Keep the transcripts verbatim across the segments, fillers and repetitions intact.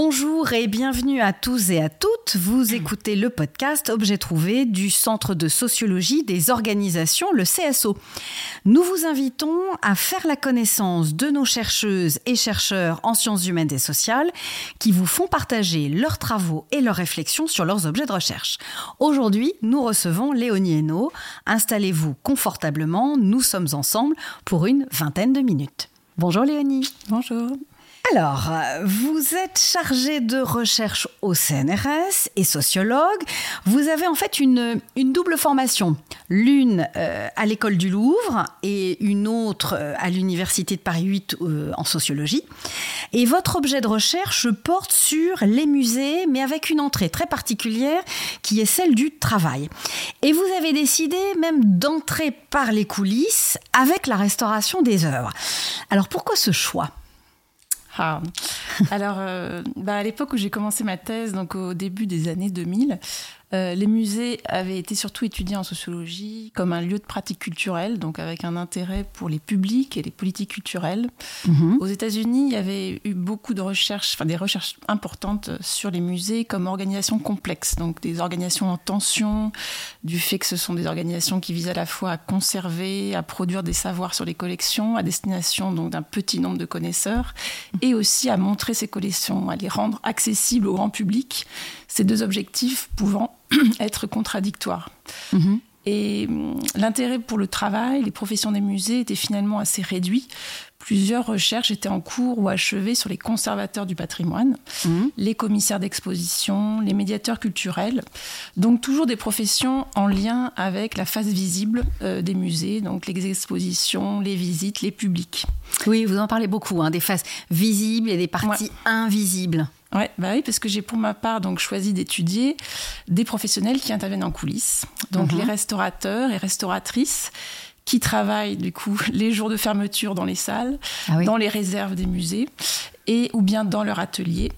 Bonjour et bienvenue à tous et à toutes. Vous écoutez le podcast Objet trouvé du Centre de Sociologie des Organisations, le C S O. Nous vous invitons à faire la connaissance de nos chercheuses et chercheurs en sciences humaines et sociales qui vous font partager leurs travaux et leurs réflexions sur leurs objets de recherche. Aujourd'hui, nous recevons Léonie Hénaut. Installez-vous confortablement, nous sommes ensemble pour une vingtaine de minutes. Bonjour Léonie. Bonjour. Alors, vous êtes chargée de recherche au C N R S et sociologue. Vous avez en fait une, une double formation. L'une euh, à l'école du Louvre et une autre euh, à l'université de Paris huit euh, en sociologie. Et votre objet de recherche porte sur les musées, mais avec une entrée très particulière qui est celle du travail. Et vous avez décidé même d'entrer par les coulisses avec la restauration des œuvres. Alors, pourquoi ce choix ? Ah. Alors, euh, bah à l'époque où j'ai commencé ma thèse, donc au début des années deux mille, euh, les musées avaient été surtout étudiés en sociologie comme un lieu de pratique culturelle, donc avec un intérêt pour les publics et les politiques culturelles. Mmh. Aux États-Unis, il y avait eu beaucoup de recherches, enfin des recherches importantes sur les musées comme organisations complexes, donc des organisations en tension, du fait que ce sont des organisations qui visent à la fois à conserver, à produire des savoirs sur les collections, à destination donc d'un petit nombre de connaisseurs, mmh. et aussi à montrer ces collections, à les rendre accessibles au grand public, ces deux objectifs pouvant être contradictoires. Mmh. Et l'intérêt pour le travail, les professions des musées étaient finalement assez réduits. Plusieurs recherches étaient en cours ou achevées sur les conservateurs du patrimoine, mmh. les commissaires d'exposition, les médiateurs culturels. Donc toujours des professions en lien avec la face visible euh, des musées, donc les expositions, les visites, les publics. Oui, vous en parlez beaucoup, hein, des faces visibles et des parties ouais. invisibles. Ouais, bah oui, parce que j'ai pour ma part donc choisi d'étudier des professionnels qui interviennent en coulisses, donc mmh. les restaurateurs et restauratrices qui travaillent du coup les jours de fermeture dans les salles, ah oui. dans les réserves des musées et ou bien dans leur atelier.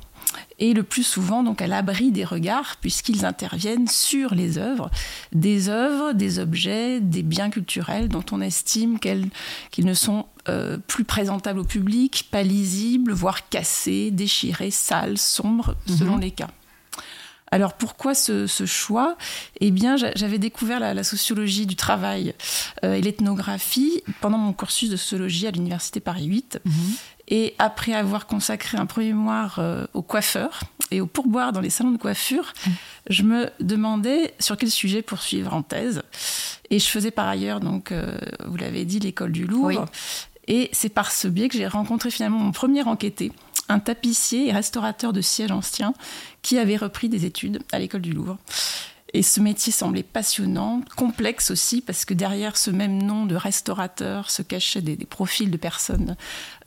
Et le plus souvent, donc, à l'abri des regards, puisqu'ils interviennent sur les œuvres, des œuvres, des objets, des biens culturels dont on estime qu'ils ne sont euh, plus présentables au public, pas lisibles, voire cassés, déchirés, sales, sombres, mmh. selon les cas. Alors pourquoi ce, ce choix ? Eh bien, j'avais découvert la, la sociologie du travail euh, et l'ethnographie pendant mon cursus de sociologie à l'université Paris huit. Mmh. Et après avoir consacré un premier mois euh, aux coiffeurs et aux pourboires dans les salons de coiffure, mmh. je me demandais sur quel sujet poursuivre en thèse. Et je faisais par ailleurs, donc, euh, vous l'avez dit, l'école du Louvre. Oui. Et c'est par ce biais que j'ai rencontré finalement mon premier enquêté, un tapissier et restaurateur de sièges anciens qui avait repris des études à l'école du Louvre. Et ce métier semblait passionnant, complexe aussi, parce que derrière ce même nom de restaurateur se cachaient des, des profils de personnes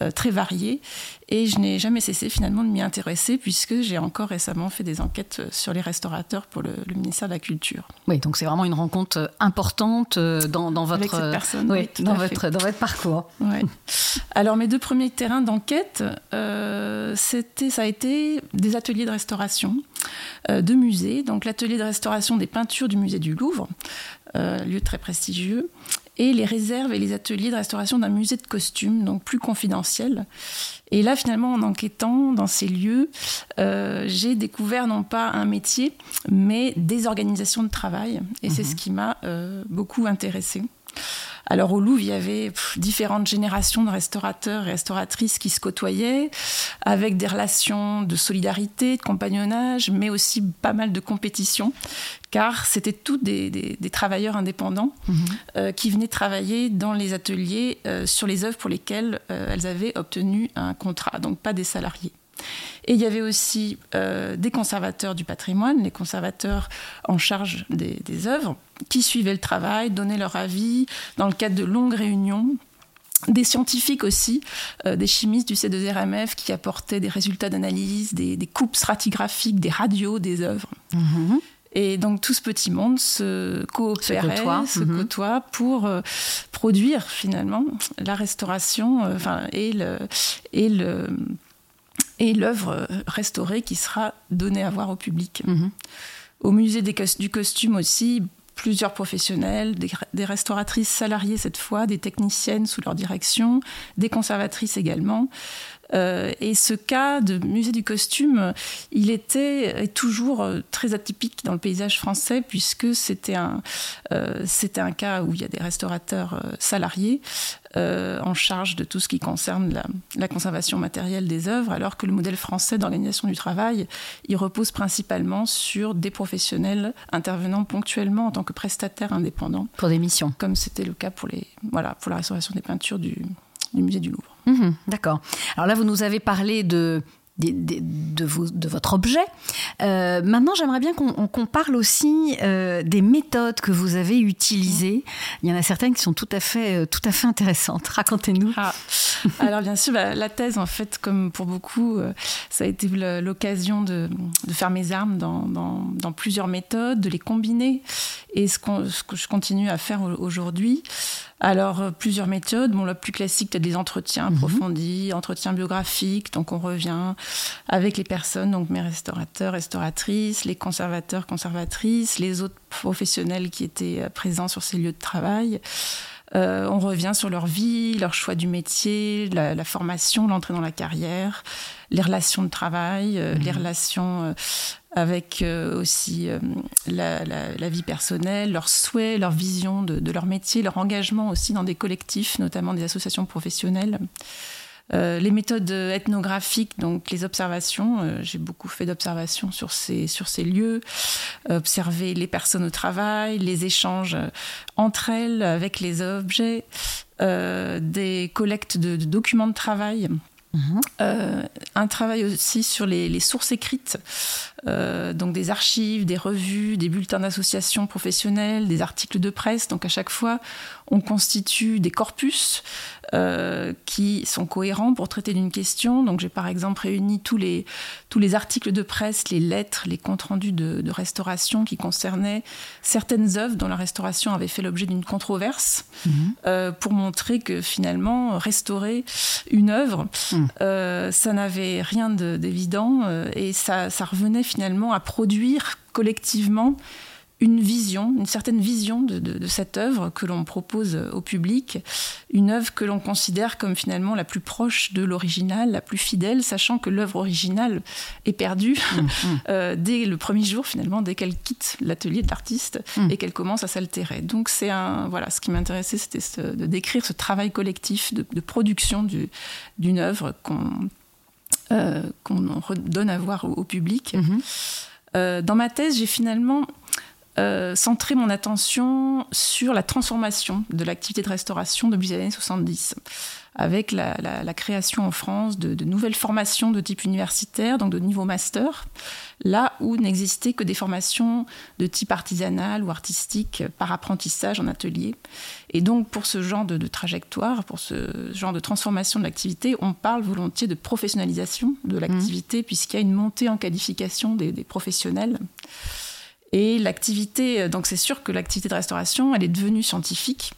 euh, très variées. Et je n'ai jamais cessé finalement de m'y intéresser, puisque j'ai encore récemment fait des enquêtes sur les restaurateurs pour le, le ministère de la Culture. Oui, donc c'est vraiment une rencontre importante dans, dans votre... Avec cette personne, oui, oui, dans, votre, dans votre parcours. Oui. Alors mes deux premiers terrains d'enquête, euh, c'était, ça a été des ateliers de restauration, euh, de musées. Donc l'atelier de restauration des peintures du musée du Louvre, euh, lieu très prestigieux, et les réserves et les ateliers de restauration d'un musée de costume, donc plus confidentiel. Et là, finalement, en enquêtant dans ces lieux, euh, j'ai découvert non pas un métier, mais des organisations de travail. Et mmh. c'est ce qui m'a euh, beaucoup intéressée. Alors au Louvre, il y avait pff, différentes générations de restaurateurs et restauratrices qui se côtoyaient, avec des relations de solidarité, de compagnonnage, mais aussi pas mal de compétition, car c'était tous des, des, des travailleurs indépendants mmh. euh, qui venaient travailler dans les ateliers euh, sur les œuvres pour lesquelles euh, elles avaient obtenu un contrat, donc pas des salariés. Et il y avait aussi euh, des conservateurs du patrimoine, les conservateurs en charge des, des œuvres, qui suivaient le travail, donnaient leur avis dans le cadre de longues réunions. Des scientifiques aussi, euh, des chimistes du C deux R M F qui apportaient des résultats d'analyse, des, des coupes stratigraphiques, des radios des œuvres. Mmh. Et donc tout ce petit monde se coopérait, se côtoie, se mmh. côtoie pour euh, produire finalement la restauration euh, enfin, et le... Et le et l'œuvre restaurée qui sera donnée à voir au public. Mmh. Au musée des, du costume aussi, plusieurs professionnels, des, des restauratrices salariées cette fois, des techniciennes sous leur direction, des conservatrices également, Euh, et ce cas de musée du costume, il était toujours très atypique dans le paysage français, puisque c'était un, euh, c'était un cas où il y a des restaurateurs salariés euh, en charge de tout ce qui concerne la, la conservation matérielle des œuvres, alors que le modèle français d'organisation du travail, il repose principalement sur des professionnels intervenant ponctuellement en tant que prestataires indépendants. Pour des missions. Comme c'était le cas pour, les, voilà, pour la restauration des peintures du, du musée du Louvre. Mmh, d'accord. Alors là, vous nous avez parlé de, de, de, de, vos, de votre objet. Euh, maintenant, j'aimerais bien qu'on, qu'on parle aussi euh, des méthodes que vous avez utilisées. Il y en a certaines qui sont tout à fait, tout à fait intéressantes. Racontez-nous. Ah. Alors bien sûr, bah, la thèse, en fait, comme pour beaucoup, euh, ça a été l'occasion de, de faire mes armes dans, dans, dans plusieurs méthodes, de les combiner. Et ce, qu'on, ce que je continue à faire aujourd'hui. Alors, plusieurs méthodes. Bon, la plus classique, tu as des entretiens approfondis, mmh. entretiens biographiques. Donc, on revient avec les personnes, donc mes restaurateurs, restauratrices, les conservateurs, conservatrices, les autres professionnels qui étaient présents sur ces lieux de travail. Euh, on revient sur leur vie, leur choix du métier, la, la formation, l'entrée dans la carrière, les relations de travail, euh, mmh. les relations... Euh, avec euh, aussi euh, la, la, la vie personnelle, leurs souhaits, leur vision de, de leur métier, leur engagement aussi dans des collectifs, notamment des associations professionnelles. Euh, les méthodes ethnographiques, donc les observations, euh, j'ai beaucoup fait d'observations sur ces, sur ces lieux, euh, observer les personnes au travail, les échanges entre elles avec les objets, euh, des collectes de, de documents de travail. Mmh. Euh, un travail aussi sur les, les sources écrites, euh, donc des archives, des revues, des bulletins d'associations professionnelles, des articles de presse. Donc à chaque fois, on constitue des corpus euh, qui sont cohérents pour traiter d'une question. Donc j'ai par exemple réuni tous les, tous les articles de presse, les lettres, les comptes rendus de, de restauration qui concernaient certaines œuvres dont la restauration avait fait l'objet d'une controverse, mmh. euh, pour montrer que finalement, restaurer une œuvre... Mmh. Euh, ça n'avait rien de, d'évident euh, et ça, ça revenait finalement à produire collectivement une vision, une certaine vision de, de, de cette œuvre que l'on propose au public, une œuvre que l'on considère comme finalement la plus proche de l'original, la plus fidèle, sachant que l'œuvre originale est perdue mmh, mmh. euh, dès le premier jour finalement, dès qu'elle quitte l'atelier de l'artiste mmh. et qu'elle commence à s'altérer. Donc c'est un, voilà, ce qui m'intéressait, c'était ce, de décrire ce travail collectif de, de production du, d'une œuvre qu'on, euh, qu'on redonne à voir au, au public. Mmh. Euh, dans ma thèse, j'ai finalement... Euh, centrer mon attention sur la transformation de l'activité de restauration depuis les années soixante-dix, avec la, la, la création en France de, de nouvelles formations de type universitaire, donc de niveau master, là où n'existaient que des formations de type artisanal ou artistique par apprentissage en atelier. Et donc, pour ce genre de, de trajectoire, pour ce genre de transformation de l'activité, on parle volontiers de professionnalisation de l'activité, mmh. puisqu'il y a une montée en qualification des, des professionnels. Et l'activité, donc c'est sûr que l'activité de restauration, elle est devenue scientifique.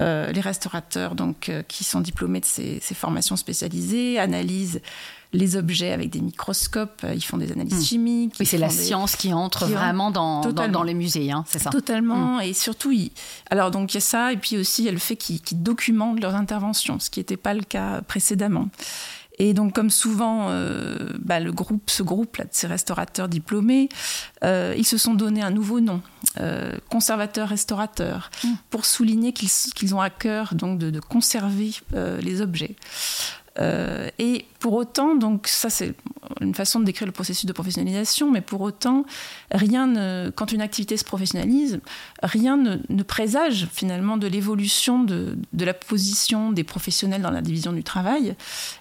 Euh, les restaurateurs, donc, euh, qui sont diplômés de ces, ces formations spécialisées, analysent les objets avec des microscopes, ils font des analyses mmh. chimiques. Oui, c'est la des... science qui entre qui vraiment dans, dans, dans les musées, hein, c'est ça. Totalement, mmh. et surtout, ils... alors donc il y a ça, et puis aussi il y a le fait qu'ils, qu'ils documentent leurs interventions, ce qui n'était pas le cas précédemment. Et donc, comme souvent, euh, bah, le groupe, ce groupe-là de ces restaurateurs diplômés, euh, ils se sont donné un nouveau nom, euh, conservateurs-restaurateurs, mmh. pour souligner qu'ils, qu'ils ont à cœur donc, de, de conserver euh, les objets. Euh, et pour autant, donc ça c'est une façon de décrire le processus de professionnalisation, mais pour autant, rien ne, quand une activité se professionnalise, rien ne, ne présage finalement de l'évolution de, de la position des professionnels dans la division du travail.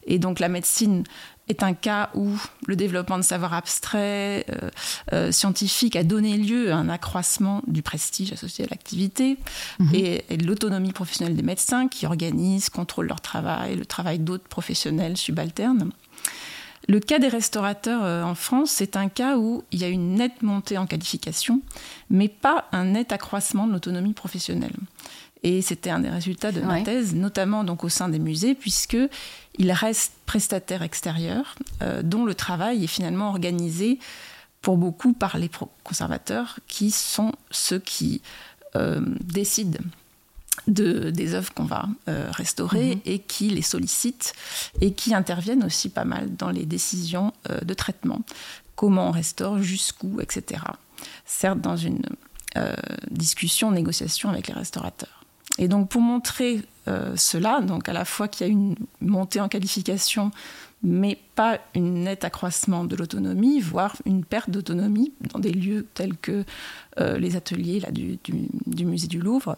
Et donc la médecine est un cas où le développement de savoirs abstraits, euh, euh, scientifiques, a donné lieu à un accroissement du prestige associé à l'activité mmh. et, et de l'autonomie professionnelle des médecins qui organisent, contrôlent leur travail, le travail d'autres professionnels subalternes. Le cas des restaurateurs euh, en France, c'est un cas où il y a une nette montée en qualification, mais pas un net accroissement de l'autonomie professionnelle. Et c'était un des résultats de ma thèse, ouais. notamment donc au sein des musées, puisqu'ils restent prestataires extérieurs, euh, dont le travail est finalement organisé pour beaucoup par les conservateurs, qui sont ceux qui euh, décident de, des œuvres qu'on va euh, restaurer mmh. et qui les sollicitent et qui interviennent aussi pas mal dans les décisions euh, de traitement. Comment on restaure, jusqu'où, et cetera. Certes, dans une euh, discussion, négociation avec les restaurateurs. Et donc, pour montrer euh, cela, donc à la fois qu'il y a une montée en qualification, mais pas une nette accroissement de l'autonomie, voire une perte d'autonomie dans des lieux tels que euh, les ateliers là, du, du, du musée du Louvre,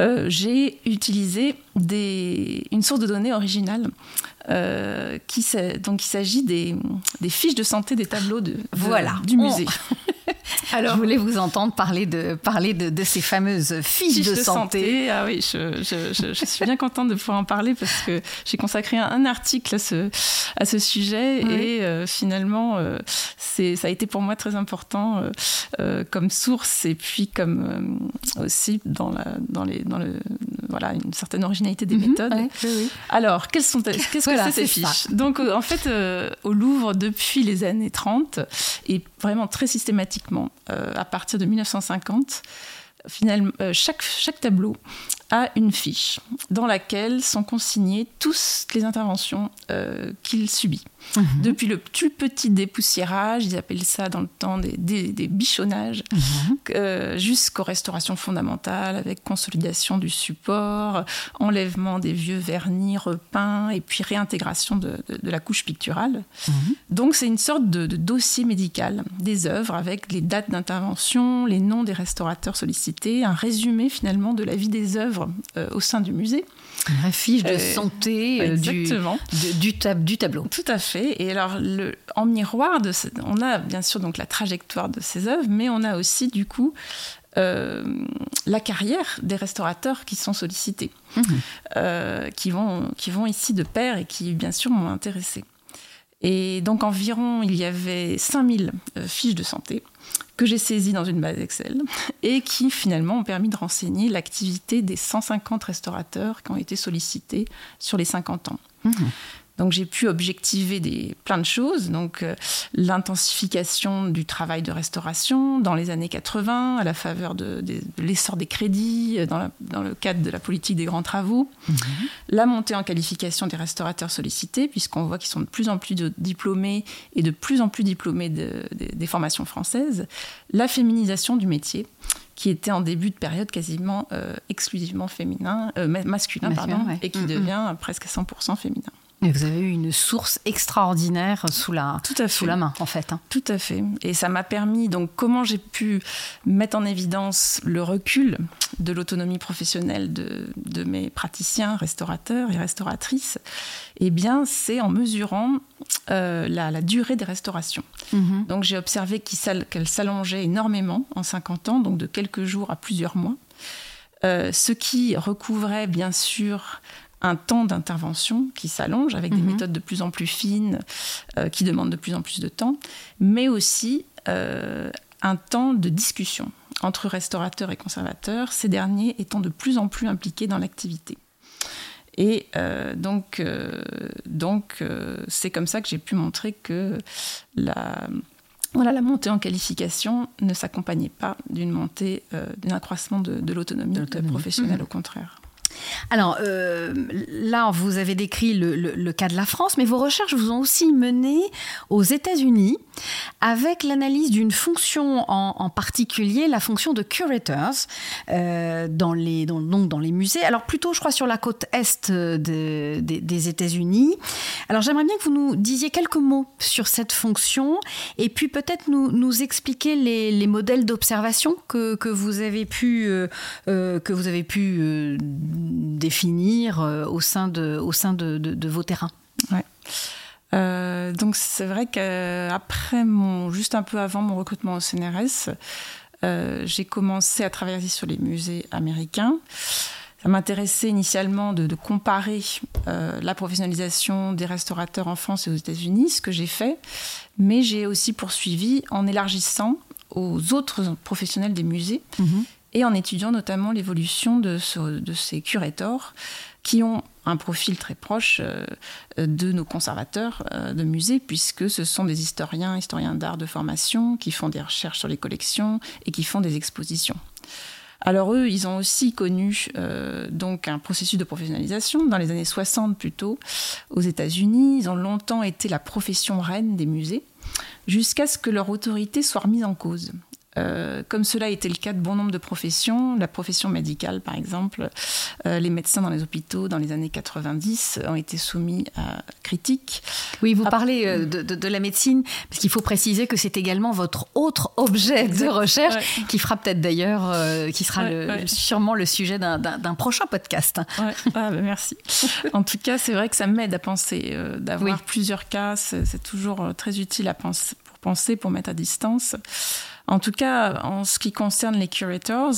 euh, j'ai utilisé des, une source de données originale. Euh, qui, donc, il s'agit des, des fiches de santé des tableaux de, de, voilà. du musée. Oh. Alors, je voulais vous entendre parler de, parler de, de ces fameuses fiches, fiches de, de santé. santé. Ah oui, je, je, je, je suis bien contente de pouvoir en parler parce que j'ai consacré un, un article à ce, à ce sujet oui. et euh, finalement, euh, c'est, ça a été pour moi très important euh, euh, comme source et puis comme euh, aussi dans, la, dans, les, dans le, voilà, une certaine originalité des mm-hmm, méthodes. Ouais, oui, oui. Alors, quelles sont, qu'est-ce que voilà, c'est ces fiches ça. Donc, en fait, euh, au Louvre, depuis les années trente et vraiment très systématiquement, Euh, à partir de mille neuf cent cinquante, finalement, euh, chaque, chaque tableau a une fiche dans laquelle sont consignées toutes les interventions euh, qu'il subit. Mmh. Depuis le plus petit dépoussiérage, ils appellent ça dans le temps des, des, des bichonnages, mmh. euh, jusqu'aux restaurations fondamentales avec consolidation du support, enlèvement des vieux vernis repeints et puis réintégration de, de, de la couche picturale. Mmh. Donc c'est une sorte de, de dossier médical des œuvres avec les dates d'intervention, les noms des restaurateurs sollicités, un résumé finalement de la vie des œuvres euh, au sein du musée. Une fiche de santé euh, du, de, du, tab- du tableau. Tout à fait. Et alors, le, en miroir, de ce, on a bien sûr donc la trajectoire de ces œuvres, mais on a aussi du coup euh, la carrière des restaurateurs qui sont sollicités, mmh. euh, qui vont, qui vont ici de pair et qui bien sûr m'ont intéressée. Et donc environ, il y avait cinq mille euh, fiches de santé que j'ai saisies dans une base Excel et qui finalement ont permis de renseigner l'activité des cent cinquante restaurateurs qui ont été sollicités sur les cinquante ans. Mmh. Donc j'ai pu objectiver des, plein de choses, donc euh, l'intensification du travail de restauration dans les années quatre-vingts, à la faveur de, de, de l'essor des crédits, dans, la, dans le cadre de la politique des grands travaux, mmh. la montée en qualification des restaurateurs sollicités, puisqu'on voit qu'ils sont de plus en plus de diplômés et de plus en plus diplômés de, de, des formations françaises, la féminisation du métier, qui était en début de période quasiment euh, exclusivement féminin, euh, masculin, masculin pardon, ouais. et qui mmh. devient presque à cent pour cent féminin. Et vous avez eu une source extraordinaire sous la, sous la main, en fait. Hein. Tout à fait. Et ça m'a permis, donc, comment j'ai pu mettre en évidence le recul de l'autonomie professionnelle de, de mes praticiens, restaurateurs et restauratrices. Eh bien, c'est en mesurant euh, la, la durée des restaurations. Mmh. Donc, j'ai observé qu'elle s'allongeait énormément en cinquante ans, donc de quelques jours à plusieurs mois. Euh, ce qui recouvrait, bien sûr, un temps d'intervention qui s'allonge avec mmh. des méthodes de plus en plus fines, euh, qui demandent de plus en plus de temps, mais aussi euh, un temps de discussion entre restaurateurs et conservateurs, ces derniers étant de plus en plus impliqués dans l'activité. Et euh, donc, euh, donc euh, c'est comme ça que j'ai pu montrer que la, voilà, la montée en qualification ne s'accompagnait pas d'une montée, euh, d'un accroissement de, de, l'autonomie, de l'autonomie professionnelle, mmh. au contraire. Alors euh, là, vous avez décrit le, le, le cas de la France, mais vos recherches vous ont aussi mené aux États-Unis avec l'analyse d'une fonction en, en particulier, la fonction de curators euh, dans les dans, donc dans les musées. Alors plutôt, je crois, sur la côte est de, de, des États-Unis. Alors j'aimerais bien que vous nous disiez quelques mots sur cette fonction et puis peut-être nous nous expliquer les, les modèles d'observation que que vous avez pu euh, euh, que vous avez pu euh, définir au sein de, au sein de, de, de vos terrains. Ouais. Euh, donc c'est vrai qu'après mon, juste un peu avant mon recrutement au C N R S, euh, j'ai commencé à travailler sur les musées américains. Ça m'intéressait initialement de, de comparer euh, la professionnalisation des restaurateurs en France et aux États-Unis, ce que j'ai fait, mais j'ai aussi poursuivi en élargissant aux autres professionnels des musées. Mmh. Et en étudiant notamment l'évolution de, ce, de ces curators qui ont un profil très proche euh, de nos conservateurs euh, de musées, puisque ce sont des historiens, historiens d'art de formation, qui font des recherches sur les collections et qui font des expositions. Alors eux, ils ont aussi connu euh, donc un processus de professionnalisation dans les années soixante plutôt aux États-Unis. Ils ont longtemps été la profession reine des musées jusqu'à ce que leur autorité soit remise en cause. Euh, comme cela a été le cas de bon nombre de professions, la profession médicale par exemple, euh, les médecins dans les hôpitaux dans les années quatre-vingt-dix ont été soumis à critiques. Oui, vous parlez euh, de, de, de la médecine, parce qu'il faut préciser que c'est également votre autre objet exact. de recherche, ouais. qui fera peut-être d'ailleurs, euh, qui sera ouais, le, ouais. sûrement le sujet d'un, d'un, d'un prochain podcast. Ouais. Ah, bah, merci. En tout cas, c'est vrai que ça m'aide à penser, euh, d'avoir oui. plusieurs cas, c'est, c'est toujours très utile à penser, pour penser, pour mettre à distance. En tout cas, en ce qui concerne les curators,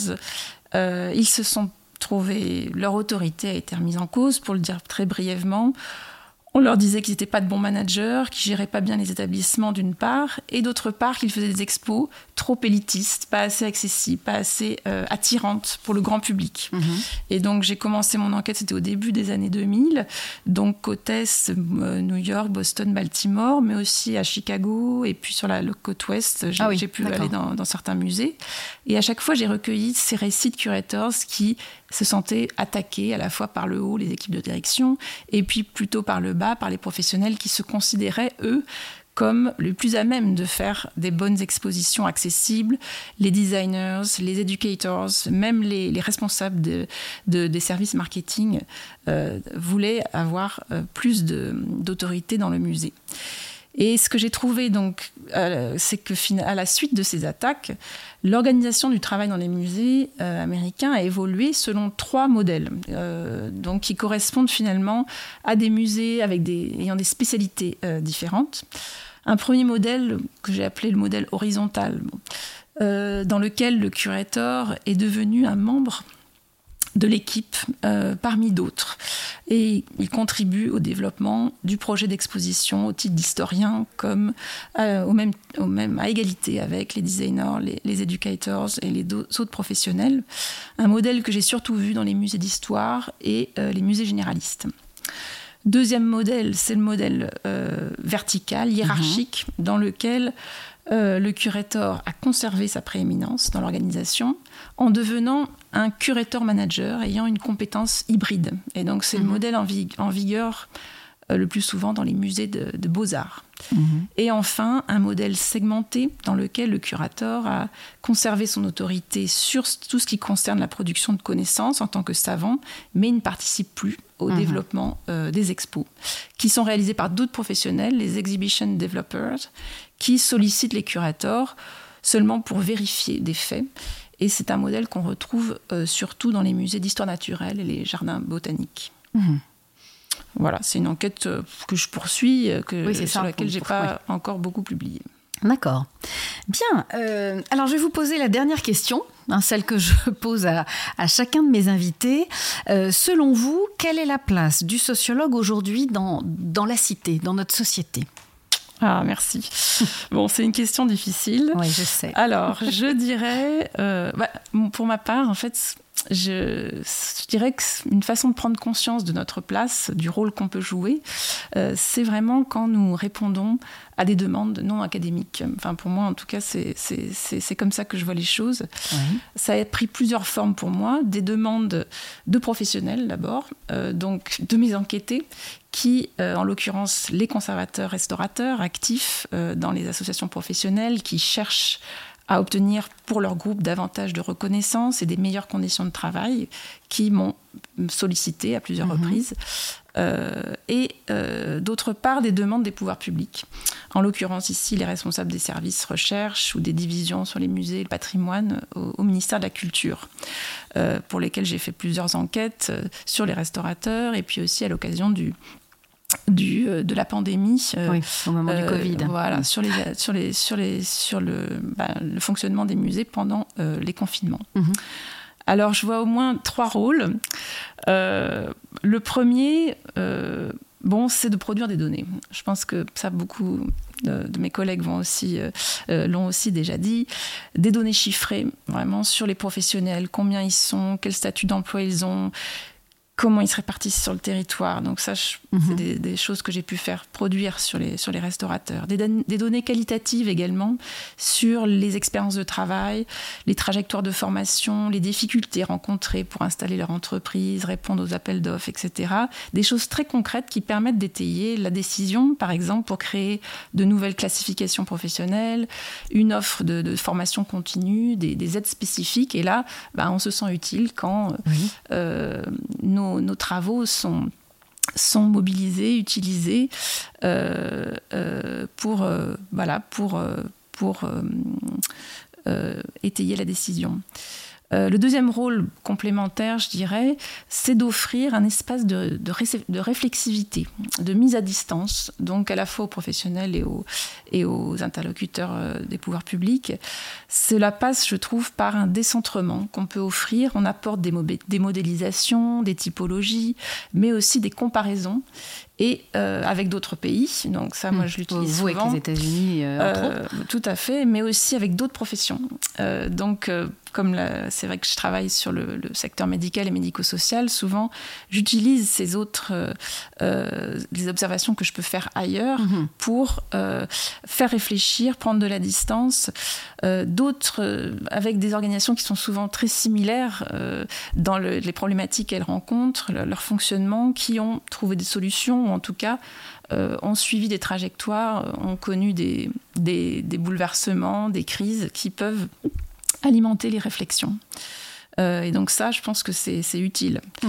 euh, ils se sont trouvés... Leur autorité a été remise en cause, pour le dire très brièvement. On leur disait qu'ils n'étaient pas de bons managers, qu'ils ne géraient pas bien les établissements d'une part, et d'autre part qu'ils faisaient des expos trop élitistes, pas assez accessibles, pas assez euh, attirantes pour le grand public. Mmh. Et donc j'ai commencé mon enquête, c'était au début des années deux mille, donc côte est, euh, New York, Boston, Baltimore, mais aussi à Chicago, et puis sur la côte ouest, j'ai, ah oui, j'ai pu d'accord. aller dans, dans certains musées. Et à chaque fois, j'ai recueilli ces récits de curators qui se sentaient attaqués à la fois par le haut, les équipes de direction, et puis plutôt par le bas, par les professionnels qui se considéraient, eux, comme le plus à même de faire des bonnes expositions accessibles, les designers, les educators, même les, les responsables de, de, des services marketing euh, voulaient avoir euh, plus de, d'autorité dans le musée. Et ce que j'ai trouvé, donc, euh, c'est que à la suite de ces attaques, l'organisation du travail dans les musées euh, américains a évolué selon trois modèles, euh, donc qui correspondent finalement à des musées avec des, ayant des spécialités euh, différentes. Un premier modèle que j'ai appelé le modèle horizontal, bon, euh, dans lequel le curator est devenu un membre de l'équipe euh, parmi d'autres. Et il contribue au développement du projet d'exposition au titre d'historien, comme euh, au même, au même, à égalité avec les designers, les, les educators et les do- autres professionnels. Un modèle que j'ai surtout vu dans les musées d'histoire et euh, les musées généralistes. Deuxième modèle, c'est le modèle euh, vertical, hiérarchique, mmh. dans lequel euh, le curator a conservé sa prééminence dans l'organisation en devenant un curator-manager ayant une compétence hybride. Et donc, c'est mmh. le modèle en, vig- en vigueur euh, le plus souvent dans les musées de, de beaux-arts. Mmh. Et enfin, un modèle segmenté dans lequel le curator a conservé son autorité sur tout ce qui concerne la production de connaissances en tant que savant, mais il ne participe plus au mmh. développement euh, des expos, qui sont réalisés par d'autres professionnels, les exhibition developers, qui sollicitent les curators seulement pour vérifier des faits. Et c'est un modèle qu'on retrouve euh, surtout dans les musées d'histoire naturelle et les jardins botaniques. Mmh. Voilà, c'est une enquête euh, que je poursuis, euh, que, oui, sur ça, laquelle je n'ai pas oui. encore beaucoup publié. D'accord. Bien. Euh, alors, je vais vous poser la dernière question, hein, celle que je pose à, à chacun de mes invités. Euh, selon vous, quelle est la place du sociologue aujourd'hui dans, dans la cité, dans notre société ? Ah, merci. Bon, c'est une question difficile. Oui, je sais. Alors, je dirais... Euh, bah, pour ma part, en fait, je, je dirais qu'une façon de prendre conscience de notre place, du rôle qu'on peut jouer, euh, c'est vraiment quand nous répondons à des demandes non académiques. Enfin, pour moi, en tout cas, c'est, c'est, c'est, c'est comme ça que je vois les choses. Oui. Ça a pris plusieurs formes pour moi. Des demandes de professionnels, d'abord, euh, donc de mes enquêtés, qui, euh, en l'occurrence, les conservateurs, restaurateurs, actifs euh, dans les associations professionnelles, qui cherchent à obtenir pour leur groupe davantage de reconnaissance et des meilleures conditions de travail, qui m'ont sollicité à plusieurs mmh. reprises. Euh, et euh, d'autre part, des demandes des pouvoirs publics. En l'occurrence, ici, les responsables des services recherche ou des divisions sur les musées et le patrimoine au, au ministère de la Culture, euh, pour lesquels j'ai fait plusieurs enquêtes sur les restaurateurs et puis aussi à l'occasion du... Du, euh, de la pandémie, euh, oui, au moment euh, du Covid, voilà, oui. sur les sur les sur les sur le bah, le fonctionnement des musées pendant euh, les confinements. Mmh. Alors je vois au moins trois rôles. Euh, le premier, euh, bon, c'est de produire des données. Je pense que ça beaucoup de, de mes collègues vont aussi euh, l'ont aussi déjà dit. Des données chiffrées, vraiment sur les professionnels, combien ils sont, quel statut d'emploi ils ont. comment ils se répartissent sur le territoire. Donc ça, je, mmh. c'est des, des choses que j'ai pu faire produire sur les, sur les restaurateurs. Des, don- des données qualitatives également sur les expériences de travail, les trajectoires de formation, les difficultés rencontrées pour installer leur entreprise, répondre aux appels d'offres, et cetera. Des choses très concrètes qui permettent d'étayer la décision, par exemple, pour créer de nouvelles classifications professionnelles, une offre de, de formation continue, des, des aides spécifiques. Et là, bah, on se sent utile quand oui. euh, nos nos travaux sont, sont mobilisés, utilisés euh, euh, pour, euh, voilà, pour, euh, pour euh, euh, étayer la décision. Euh, le deuxième rôle complémentaire, je dirais, c'est d'offrir un espace de, de, ré- de réflexivité, de mise à distance, donc à la fois aux professionnels et aux, et aux interlocuteurs euh, des pouvoirs publics. Cela passe, je trouve, par un décentrement qu'on peut offrir. On apporte des, mo- des modélisations, des typologies, mais aussi des comparaisons. Et euh, avec d'autres pays, donc ça, moi, je l'utilise Vous souvent. Vous, avec les États-Unis, euh, entre euh, autres. Tout à fait, mais aussi avec d'autres professions. Euh, donc, euh, comme la, c'est vrai que je travaille sur le, le secteur médical et médico-social, souvent, j'utilise ces autres, euh, euh, les observations que je peux faire ailleurs mm-hmm. pour euh, faire réfléchir, prendre de la distance. Euh, d'autres, euh, avec des organisations qui sont souvent très similaires euh, dans le, les problématiques qu'elles rencontrent, le, leur fonctionnement, qui ont trouvé des solutions, en tout cas, euh, ont suivi des trajectoires, ont connu des, des, des bouleversements, des crises qui peuvent alimenter les réflexions. Euh, et donc ça, je pense que c'est, c'est utile. Mmh.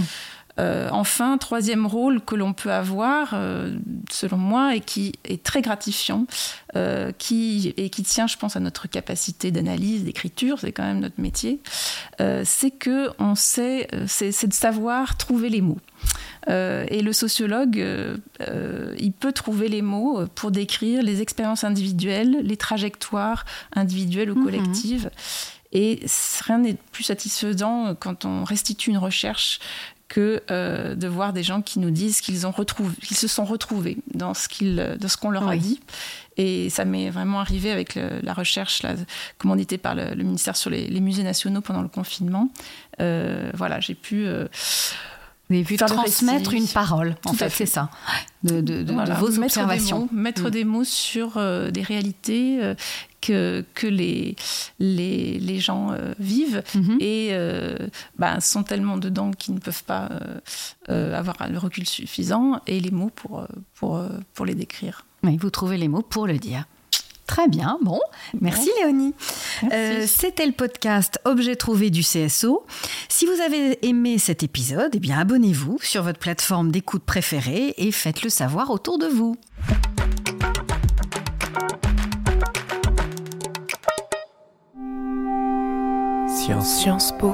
Euh, enfin, troisième rôle que l'on peut avoir, euh, selon moi, et qui est très gratifiant, euh, qui, et qui tient, je pense, à notre capacité d'analyse, d'écriture, c'est quand même notre métier, euh, c'est que on sait, c'est, c'est de savoir trouver les mots. Euh, et le sociologue, euh, euh, il peut trouver les mots pour décrire les expériences individuelles, les trajectoires individuelles ou mmh. collectives. Et rien n'est plus satisfaisant quand on restitue une recherche que euh, de voir des gens qui nous disent qu'ils, ont retrouv- qu'ils se sont retrouvés dans ce, qu'ils, dans ce qu'on leur oui. a dit. Et ça m'est vraiment arrivé avec le, la recherche là, commanditée par le, le ministère sur les, les musées nationaux pendant le confinement. Euh, voilà, j'ai pu... Euh, Vous avez pu transmettre une parole, en fait, c'est ça, de, de, de, voilà, de vos mettre observations. Des mots, mettre mmh. des mots sur euh, des réalités euh, que, que les, les, les gens euh, vivent mmh. et euh, bah, sont tellement dedans qu'ils ne peuvent pas euh, euh, avoir le recul suffisant et les mots pour, pour, pour les décrire. Oui, vous trouvez les mots pour le dire. Très bien, bon, merci bon. Léonie. Merci. Euh, c'était le podcast Objet trouvé du C S O. Si vous avez aimé cet épisode, eh bien abonnez-vous sur votre plateforme d'écoute préférée et faites-le savoir autour de vous. Sciences Po.